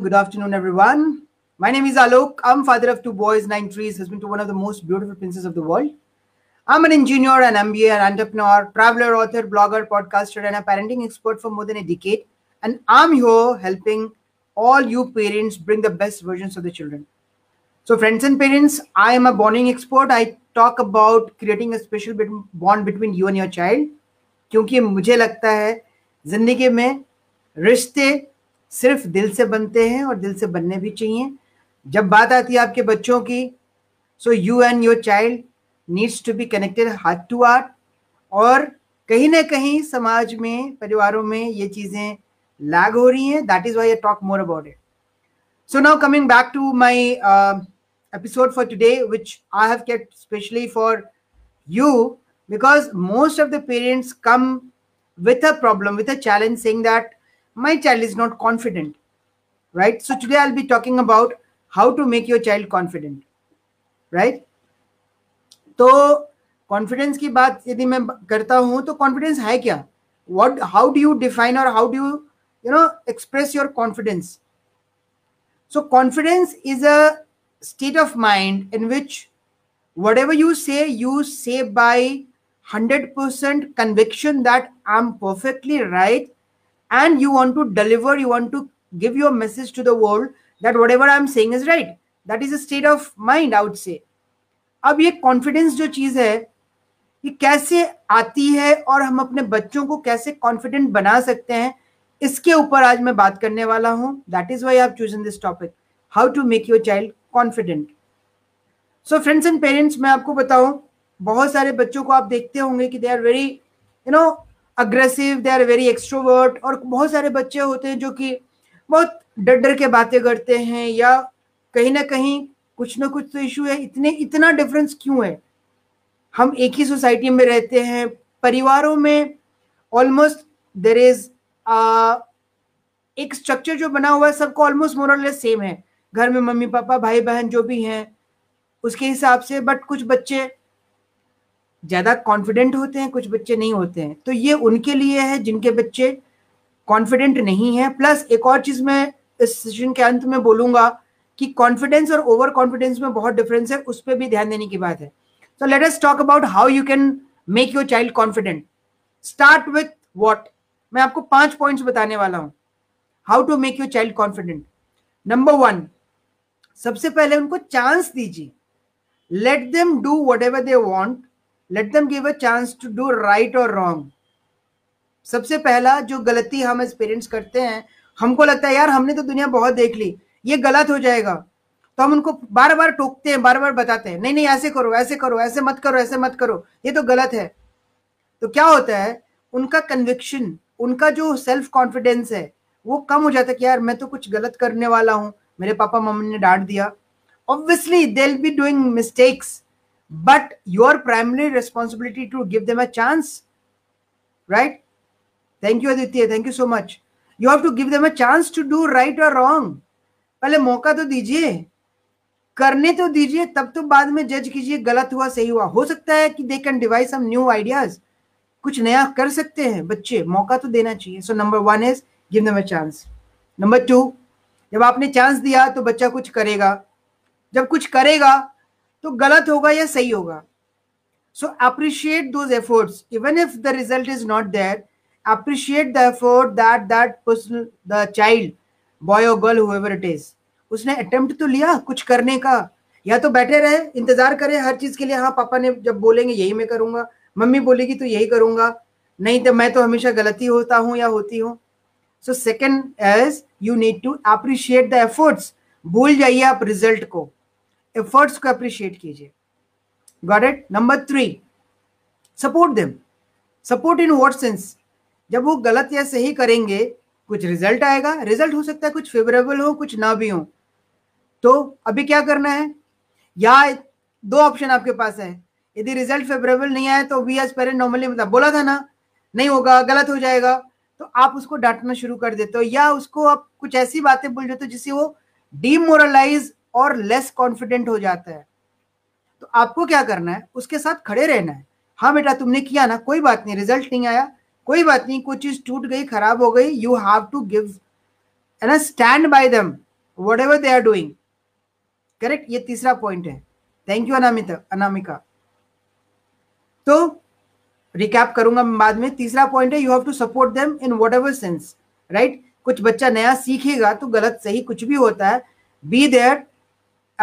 Good afternoon, everyone. My name is Alok. I'm father of two boys, 9 trees, husband to one of the most beautiful princesses of the world. I'm an engineer, an MBA, an entrepreneur, traveler, author, blogger, podcaster, and a parenting expert for more than a decade. And I'm here helping all you parents bring the best versions of the children. So friends and parents, I am a bonding expert. I talk about creating a special bond between you and your child. क्योंकि मुझे लगता है जिंदगी में रिश्ते सिर्फ दिल से बनते हैं और दिल से बनने भी चाहिए। जब बात आती है आपके बच्चों की, so you and your child needs to be connected heart to heart. और कहीं ना कहीं समाज में, परिवारों में ये चीज़ें लैग हो रही हैं। That is why I talk more about it. So now coming back to my episode for today, which I have kept specially for you, because most of the parents come with a problem, with a challenge, saying that my child is not confident, right? So today I'll be talking about how to make your child confident, right? तो confidence की बात यदि मैं करता हूँ तो confidence है क्या? What? How do you define or how do you know express your confidence? So confidence is a state of mind in which whatever you say by 100% conviction that I'm perfectly right, and you want to deliver, you want to give your message to the world that whatever I'm saying is right. That is a state of mind, I would say. अब ये confidence जो चीज़ है, ये कैसे आती है और हम अपने बच्चों को कैसे confident बना सकते हैं, इसके ऊपर आज मैं बात करने वाला हूँ। That is why I have chosen this topic, how to make your child confident. So friends and parents, मैं आपको बताऊँ, बहुत सारे बच्चों को आप देखते होंगे कि they are very aggressive, they are very extrovert, और बहुत सारे बच्चे होते हैं जो कि बहुत डर डर के बातें करते हैं या कहीं ना कहीं कुछ ना कुछ तो इशू है। इतना डिफरेंस क्यों है? हम एक ही सोसाइटी में रहते हैं, परिवारों में ऑलमोस्ट देयर इज एक स्ट्रक्चर जो बना हुआ है, सबको ऑलमोस्ट मोर और लेस सेम है। घर में मम्मी पापा भाई बहन जो भी हैं उसके हिसाब से, बट कुछ बच्चे ज़्यादा कॉन्फिडेंट होते हैं, कुछ बच्चे नहीं होते हैं। तो ये उनके लिए है जिनके बच्चे कॉन्फिडेंट नहीं है। प्लस एक और चीज़ मैं इस सेशन के अंत में बोलूँगा कि कॉन्फिडेंस और ओवर कॉन्फिडेंस में बहुत डिफरेंस है, उस पर भी ध्यान देने की बात है। So let us talk about how you can make your child confident. Start with what? मैं आपको 5 पॉइंट्स बताने वाला हूँ, how to make your child confident. Number 1, सबसे पहले उनको चांस दीजिए। Let them do whatever they want, let them give a chance to do right और रॉन्ग। सबसे पहला जो गलती हम एज पेरेंट्स करते हैं, हमको लगता है यार हमने तो दुनिया बहुत देख ली, ये गलत हो जाएगा, तो हम उनको बार बार टोकते हैं, बार बार बताते हैं नहीं ऐसे करो, ऐसे करो, ऐसे मत करो, ऐसे मत करो, ये तो गलत है। तो क्या होता है, उनका कन्विक्शन, उनका जो सेल्फ कॉन्फिडेंस है वो कम हो जाता है कि यार मैं तो कुछ गलत करने वाला हूँ, मेरे पापा मम्मी ने डांट दिया। Obviously they will be doing mistakes, but your primary responsibility to give them a chance, right? Thank you Aditya, thank you so much. You have to give them a chance to do right or wrong. पहले मौका तो दीजिए, करने तो दीजिए, तब तो बाद में जज कीजिए गलत हुआ सही हुआ। हो सकता है कि they can devise some new ideas, कुछ नया कर सकते हैं बच्चे, मौका तो देना चाहिए। So number 1 is give them a chance. Number 2, जब आपने चांस दिया तो बच्चा कुछ करेगा, जब कुछ करेगा तो गलत होगा या सही होगा। So appreciate those efforts, even if the result is not there, appreciate the effort that person, the child, boy और गर्ल, हुएवर इट इज, उसने अटेम्प्ट तो लिया कुछ करने का। या तो बैठे रहे, इंतजार करे हर चीज के लिए, हाँ पापा ने जब बोलेंगे यही मैं करूंगा, मम्मी बोलेगी तो यही करूंगा, नहीं तो मैं तो हमेशा गलती होता हूँ या होती हूँ। So second is you need to appreciate the efforts. भूल जाइए आप रिजल्ट को, एफर्ट्स को अप्रिशिएट कीजिए। Got it? Number 3, support them. Support in what sense? जब वो गलत या सही करेंगे, कुछ रिजल्ट आएगा, रिजल्ट हो सकता है कुछ फेवरेबल हो, कुछ ना भी हो, तो अभी क्या करना है? या 2 ऑप्शन आपके पास है, यदि रिजल्ट फेवरेबल नहीं आया तो वी एज पेरेंट नॉर्मली मतलब बोला था ना, नहीं होगा, गलत हो जाएगा, तो आप उसको डांटना शुरू कर देते हो, या उसको आप कुछ ऐसी बातें बोल देते हो जिससे वो डीमोरलाइज और लेस कॉन्फिडेंट हो जाता है। तो आपको क्या करना है, उसके साथ खड़े रहना है। हाँ बेटा तुमने किया ना, कोई बात नहीं, रिजल्ट नहीं आया कोई बात नहीं, कोई चीज टूट गई, खराब हो गई, you have to give and stand by them. whatever they are doing. Correct, ये तीसरा पॉइंट है. Thank you Anamika. तो रिकैप करूंगा बाद में. तीसरा पॉइंट है, you have to support them in whatever sense, right. कुछ बच्चा नया सीखेगा तो गलत सही कुछ भी होता है, बी देयर.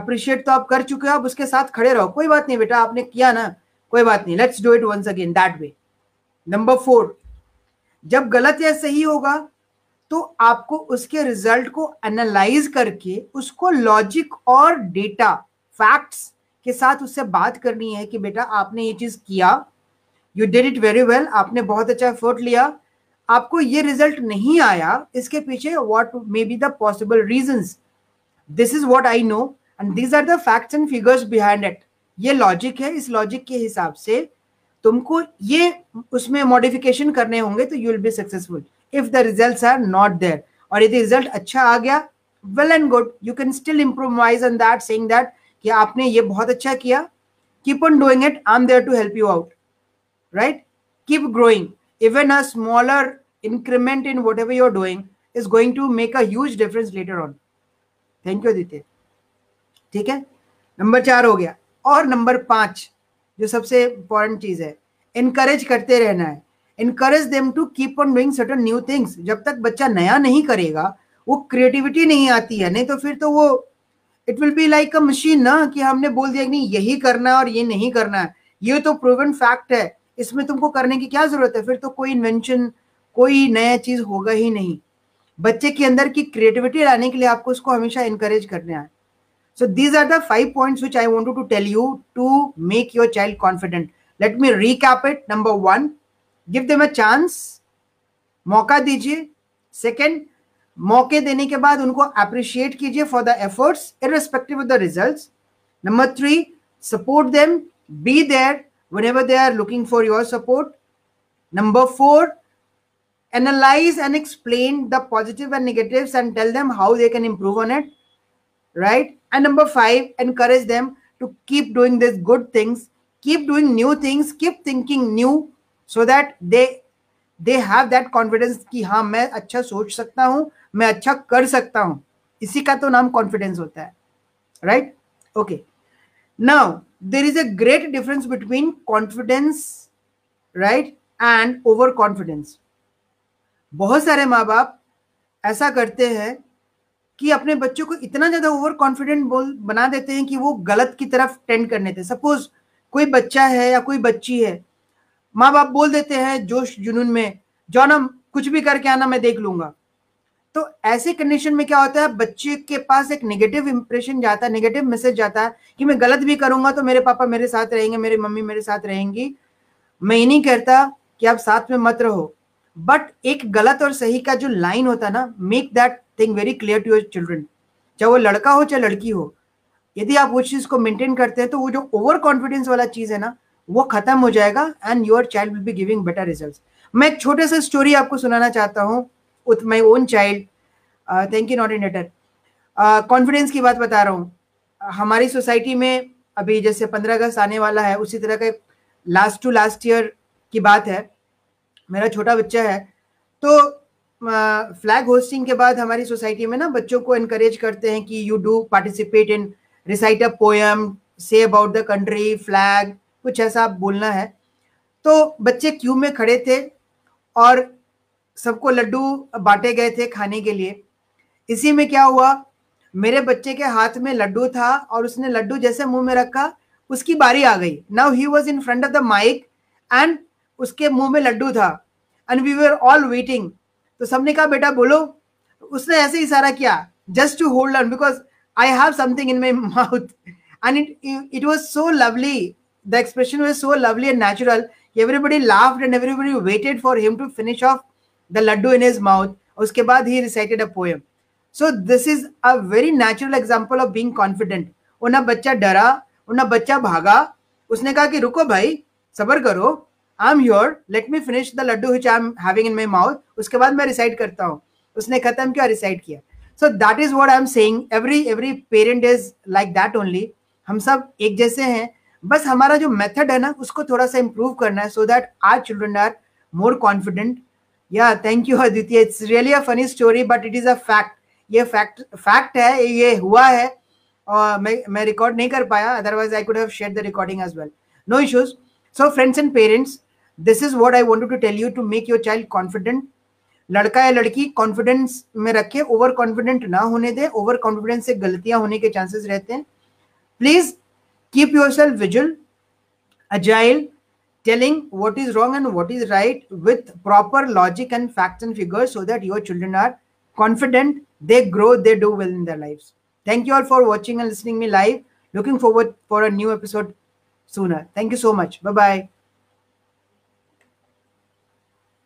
अप्रिशिएट तो आप कर चुके हो, आप उसके साथ खड़े रहो. कोई बात नहीं बेटा, आपने किया ना, कोई बात नहीं, let's do it once again that way. Number 4, जब गलत या सही होगा तो आपको उसके रिजल्ट को एनालाइज करके उसको लॉजिक और डेटा फैक्ट्स के साथ उससे बात करनी है कि बेटा आपने ये चीज किया, you did it very well, आपने बहुत अच्छा एफर्ट लिया, आपको ये रिजल्ट नहीं आया, इसके पीछे what may be the possible reasons. This is what I know and these are the facts and figures behind it. ये लॉजिक है, इस लॉजिक के हिसाब से तुमको ये उसमें मॉडिफिकेशन करने होंगे तो you will be successful if the results are not there. और यदि रिजल्ट अच्छा आ गया, well and good, you can still improvise on that saying that कि आपने ये बहुत अच्छा किया, keep on doing it, I am there to help you out, right. Keep growing, even a smaller increment in whatever you are doing is going to make a huge difference later on. Thank you Aditya. ठीक है, number 4 हो गया. और number 5 जो सबसे important चीज है, encourage करते रहना है. Encourage them to keep on doing certain new things. जब तक बच्चा नया नहीं करेगा, वो क्रिएटिविटी नहीं आती है, नहीं तो फिर तो वो it will be like a machine ना, कि हमने बोल दिया कि नहीं यही करना है और ये नहीं करना है, ये तो प्रूवन फैक्ट है, इसमें तुमको करने की क्या जरूरत है. फिर तो कोई इन्वेंशन, कोई नया चीज होगा ही नहीं. बच्चे के अंदर की क्रिएटिविटी लाने के लिए आपको उसको हमेशा इनकरेज करना है. So these are the 5 points which I wanted to tell you to make your child confident. Let me recap it. Number 1, give them a chance. मौका दीजिए. Second, मौके देने के बाद उनको appreciate कीजिए for the efforts, irrespective of the results. Number 3, support them. Be there whenever they are looking for your support. Number 4, analyze and explain the positive and negatives and tell them how they can improve on it. Right? And number 5, encourage them to keep doing these good things, keep doing new things, keep thinking new, so that they have that confidence कि हाँ मैं अच्छा सोच सकता हूँ, मैं अच्छा कर सकता हूँ. इसी का तो नाम confidence होता है, right? Okay. Now there is a great difference between confidence, right, and overconfidence. बहुत सारे माँ बाप ऐसा करते हैं कि अपने बच्चों को इतना ज्यादा ओवर कॉन्फिडेंट बना देते हैं कि वो गलत की तरफ टेंड करने थे. सपोज कोई बच्चा है या कोई बच्ची है, माँ बाप बोल देते हैं जोश जुनून में, जाना कुछ भी करके आना, मैं देख लूंगा. तो ऐसे कंडीशन में क्या होता है, बच्चे के पास एक नेगेटिव इंप्रेशन जाता है, नेगेटिव मैसेज जाता है कि मैं गलत भी करूंगा तो मेरे पापा मेरे साथ रहेंगे, मेरी मम्मी मेरे साथ रहेंगी. मैं ये नहीं कहता कि आप साथ में मत रहो, बट एक गलत और सही का जो लाइन होता है ना, make that thing very clear to your children, चाहे वो लड़का हो चाहे लड़की हो. यदि आप उस चीज को मेंटेन करते हैं तो वो जो ओवर कॉन्फिडेंस वाला चीज है ना, वो खत्म हो जाएगा and your child will be giving better results. मैं एक छोटे सा स्टोरी आपको सुनाना चाहता हूँ with my own child. Thank you not in एटर. Confidence की बात बता रहा हूँ. हमारी सोसाइटी में अभी जैसे 15 अगस्त आने वाला है, उसी तरह का लास्ट ईयर की बात है. मेरा छोटा बच्चा है तो फ्लैग होस्टिंग के बाद हमारी सोसाइटी में ना बच्चों को इनकरेज करते हैं कि you do participate in, recite a poem, say about the country, flag, कुछ ऐसा बोलना है. तो बच्चे क्यू में खड़े थे और सबको लड्डू बांटे गए थे खाने के लिए. इसी में क्या हुआ, मेरे बच्चे के हाथ में लड्डू था और उसने लड्डू जैसे मुंह में रखा, उसकी बारी आ गई. Now he was in front of the mic and उसके मुंह में लड्डू था and we were all waiting. तो सबने कहा बेटा बोलो. उसने ऐसे इशारा किया, just to hold on because I have something in my mouth and it was so lovely. The expression was so lovely and natural. Everybody laughed and everybody waited for him to finish off the Laddu in his mouth. उसके बाद ही recited a poem. So this is a very natural example of being confident. और ना बच्चा डरा और ना बच्चा भागा. उसने कहा कि रुको भाई, सब्र करो, I'm here, let me finish the laddu which I'm having in my mouth. उसके बाद मैं recite करता हूँ. उसने खत्म किया, recite किया. So that is what I'm saying. Every parent is like that only. हम सब एक जैसे हैं. बस हमारा जो method है ना, उसको थोड़ा सा improve करना है, so that our children are more confident. Yeah, thank you Aditya. It's really a funny story, but it is a fact. ये फैक्ट है, ये हुआ है और मैं रिकॉर्ड नहीं कर पाया, otherwise I could have share the recording as well, no issues. So friends and parents, this is what I wanted to tell you to make your child confident. लड़का या लड़की कॉन्फिडेंस में रखे, ओवर कॉन्फिडेंट ना होने दें, over confidence से गलतियां होने के चांसेस रहते हैं। Please keep yourself visual, agile, telling what is wrong and what is right with proper logic and facts and figures so that your children are confident, they grow, they do well in their lives. Thank you all for watching and listening me live. Looking forward for a new episode sooner. Thank you so much. Bye-bye.